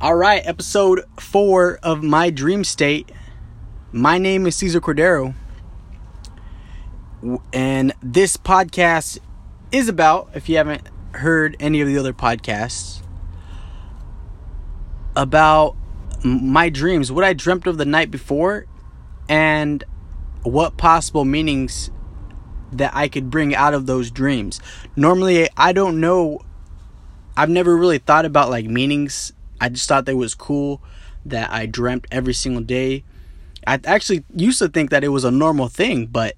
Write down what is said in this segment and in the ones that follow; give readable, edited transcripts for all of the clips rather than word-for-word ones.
All right, episode 4 of My Dream State. My name is Cesar Cordero, and this podcast is about, if you haven't heard any of the other podcasts, about my dreams, what I dreamt of the night before, and what possible meanings that I could bring out of those dreams. Normally, I don't know, I've never really thought about like meanings. I just thought that it was cool that I dreamt every single day. I actually used to think that it was a normal thing, but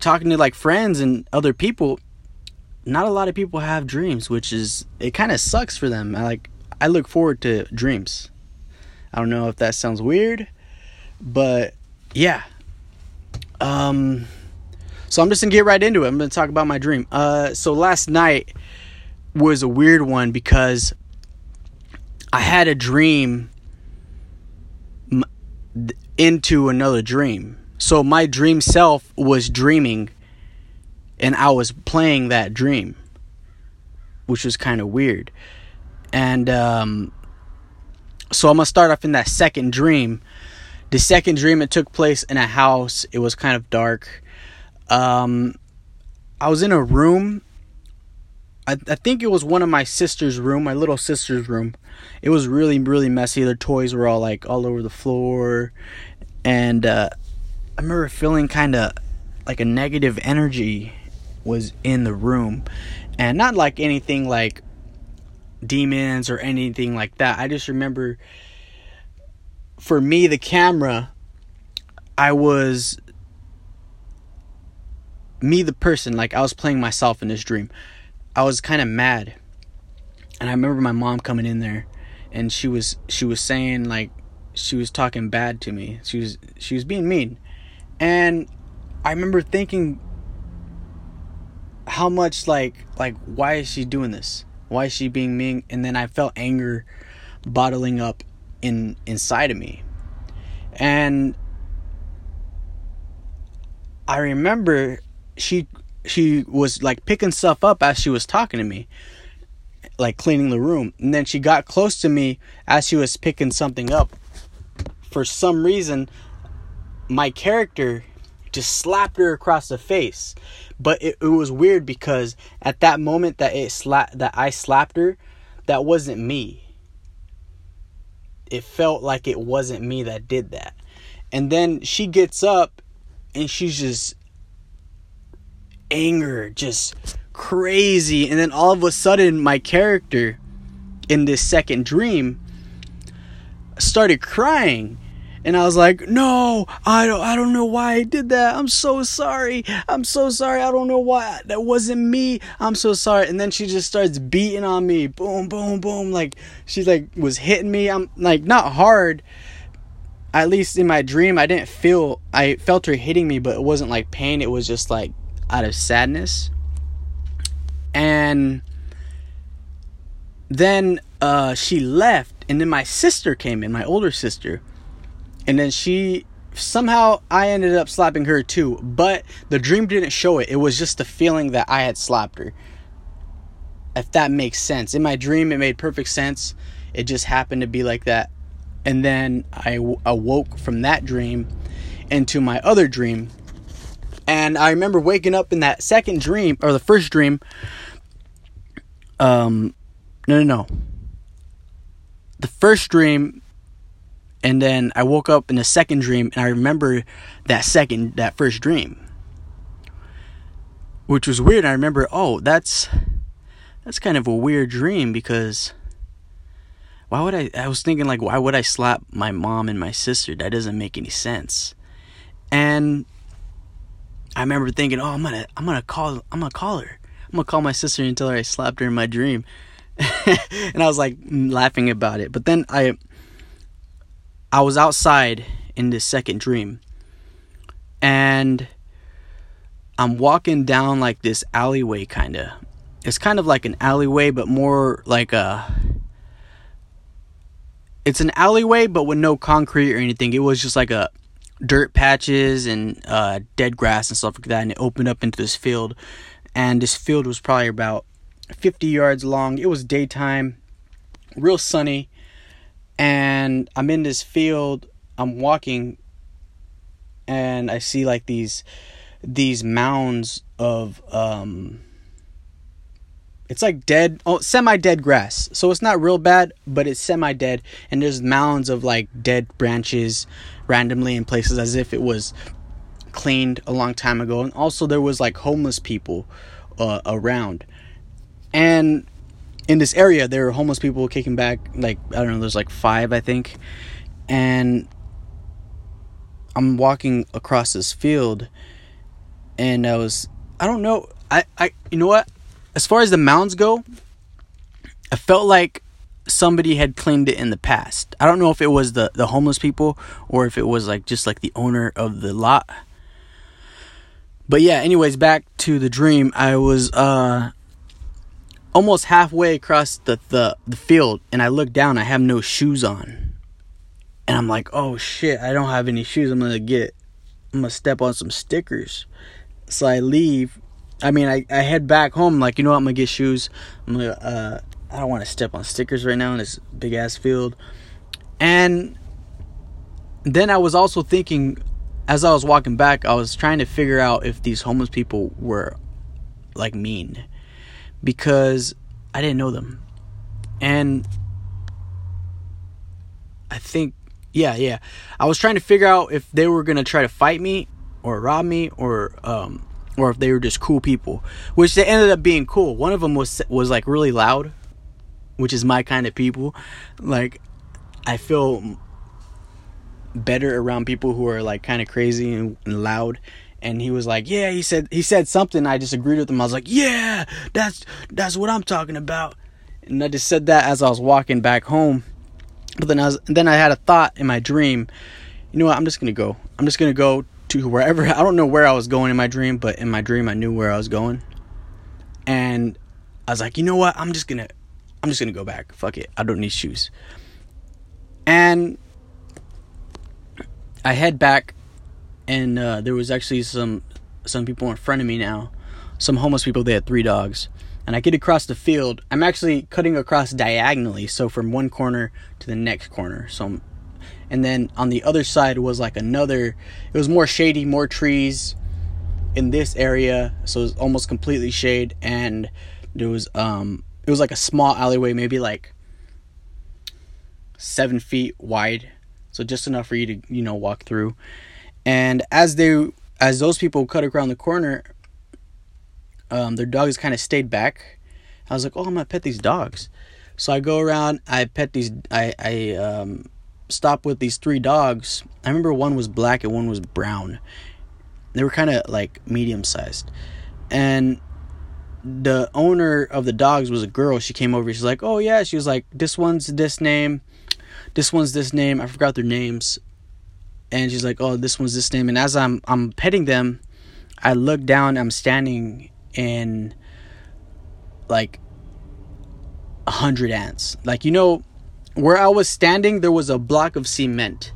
talking to like friends and other people, not a lot of people have dreams, which is, it kind of sucks for them. I look forward to dreams. I don't know if that sounds weird, but yeah. So I'm just going to get right into it. I'm going to talk about my dream. So last night was a weird one because I had a dream into another dream. So my dream self was dreaming and I was playing that dream, which was kind of weird. And so I'm going to start off in that second dream. The second dream, it took place in a house. It was kind of dark. I was in a room. I think it was one of my sister's room, my little sister's room. It was really, really messy. Their toys were all like all over the floor. And I remember feeling kind of like a negative energy was in the room. And not like anything like demons or anything like that. I just remember, for me, the camera, I was me, the person, like I was playing myself in this dream. I was kind of mad, and I remember my mom coming in there, and she was saying, like, she was talking bad to me. She was being mean, and I remember thinking how much like why is she doing this? Why is she being mean? And then I felt anger bottling up inside of me, and I remember she was like picking stuff up as she was talking to me, like cleaning the room. And then she got close to me as she was picking something up. For some reason, my character just slapped her across the face. But it was weird because at that moment that I slapped her, that wasn't me. It felt like it wasn't me that did that. And then she gets up and she's just anger, just crazy. And then all of a sudden, my character in this second dream started crying. And I was like, no, I don't know why I did that. I'm so sorry. I don't know why. That wasn't me. I'm so sorry. And then she just starts beating on me. Boom, boom, boom. Like, she like was hitting me. I'm like, not hard. At least in my dream, I felt her hitting me, but it wasn't like pain. It was just like out of sadness. And then she left. And then my sister came in, my older sister. And then I ended up slapping her too. But the dream didn't show it. It was just the feeling that I had slapped her. If that makes sense. In my dream, it made perfect sense. It just happened to be like that. And then I awoke from that dream into my other dream. And I remember waking up in that second dream, or the first dream. No. The first dream. And then I woke up in the second dream, and I remember that first dream, which was weird. I remember, oh, that's kind of a weird dream, because I was thinking, like, why would I slap my mom and my sister? That doesn't make any sense. And I remember thinking, oh, I'm gonna call her. I'm gonna call my sister and tell her I slapped her in my dream. And I was like laughing about it. But then I was outside in this second dream, and I'm walking down like this alleyway kind of. It's kind of like an alleyway, but more like it's an alleyway, but with no concrete or anything. It was just like a dirt patches and dead grass and stuff like that, and it opened up into this field. And this field was probably about 50 yards long. It was daytime. real sunny, and I'm in this field, I'm walking, and I see like these mounds of it's like dead, semi-dead grass. So it's not real bad, but it's semi-dead. And there's mounds of like dead branches randomly in places as if it was cleaned a long time ago. And also there was like homeless people around. And in this area, there were homeless people kicking back. Like, I don't know, there's like 5, I think. And I'm walking across this field. And you know what? As far as the mounds go, I felt like somebody had claimed it in the past. I don't know if it was the homeless people or if it was like just like the owner of the lot. But yeah, anyways, back to the dream. I was almost halfway across the field, and I looked down. I have no shoes on. And I'm like, oh shit, I don't have any shoes. I'm going to step on some stickers. So I leave. I mean, I head back home, like, you know what, I'm going to get shoes. I'm going to, I don't want to step on stickers right now in this big-ass field. And then I was also thinking, as I was walking back, I was trying to figure out if these homeless people were, like, mean. Because I didn't know them. And I think, yeah. I was trying to figure out if they were going to try to fight me or rob me or if they were just cool people, which they ended up being cool. One of them was like really loud, which is my kind of people. Like, I feel better around people who are like kind of crazy and loud. And he was like, yeah, he said something. I just agreed with him. I was like, yeah, that's what I'm talking about. And I just said that as I was walking back home. But then I had a thought in my dream. You know what? I'm just going to go to wherever. I don't know where I was going in my dream, but in my dream I knew where I was going, and I was like, you know what, I'm just gonna go back, fuck it, I don't need shoes. And I head back, and there was actually some people in front of me now, some homeless people. They had 3 dogs, and I get across the field. I'm actually cutting across diagonally, so from one corner to the next corner. So and then on the other side was like another, it was more shady, more trees in this area. So it was almost completely shade. And there was, it was like a small alleyway, maybe like 7 feet wide. So just enough for you to, you know, walk through. And as those people cut around the corner, their dogs kind of stayed back. I was like, oh, I'm going to pet these dogs. So I go around, I stop with these 3 dogs. I remember one was black and one was brown. They were kind of like medium sized. And the owner of the dogs was a girl. She came over. She's like, oh yeah. She was like, this one's this name. This one's this name. I forgot their names. And she's like, oh, this one's this name. And as I'm petting them, I look down. I'm standing in like 100 ants. Like, you know, where I was standing, there was a block of cement.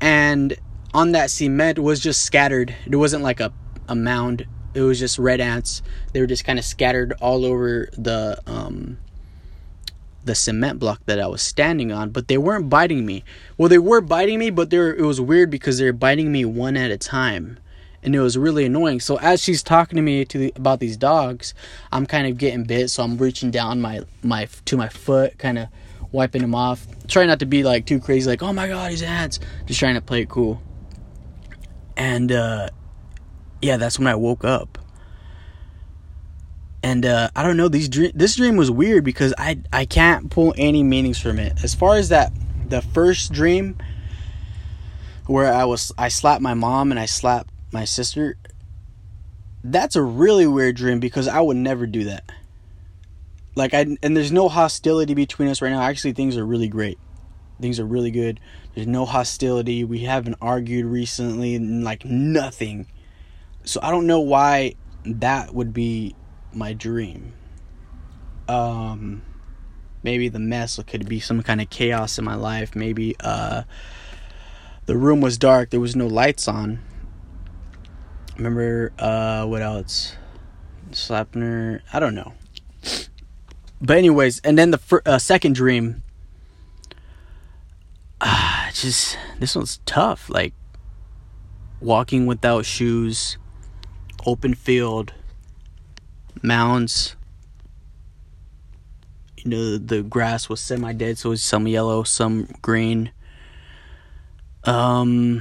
And on that cement was just scattered. It wasn't like a mound. It was just red ants. They were just kind of scattered all over the cement block that I was standing on. But they weren't biting me. Well, they were biting me, but it was weird because they were biting me one at a time. And it was really annoying. So as she's talking to me about these dogs, I'm kind of getting bit. So I'm reaching down to my foot, kind of wiping them off, trying not to be like too crazy, like, oh my god, he's ants, just trying to play it cool. And yeah, that's when I woke up. And I don't know, this dream was weird because I can't pull any meanings from it. As far as that, the first dream where I slapped my mom and I slapped my sister, that's a really weird dream because I would never do that. Like, and there's no hostility between us right now. Actually, things are really great. Things are really good. There's no hostility. We haven't argued recently, like nothing. So I don't know why that would be my dream. Maybe the mess could be some kind of chaos in my life. Maybe the room was dark. There was no lights on. Remember, what else? Slapner. I don't know. But anyways, and then the second dream, just, this one's tough. Like, walking without shoes, open field, mounds. You know, the grass was semi-dead, so it was some yellow, some green. There's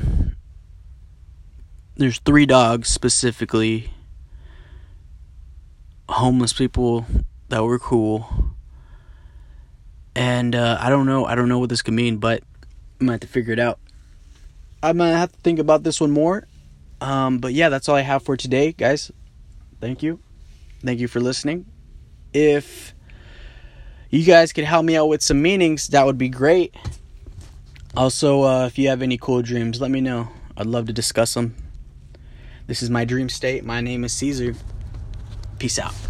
three dogs specifically. Homeless people that were cool. And I don't know what this could mean, but I might have to figure it out. I might have to think about this one more. But yeah, that's all I have for today, guys. Thank you. Thank you for listening. If you guys could help me out with some meanings, that would be great. Also, if you have any cool dreams, let me know. I'd love to discuss them. This is My Dream State. My name is Cesar. Peace out.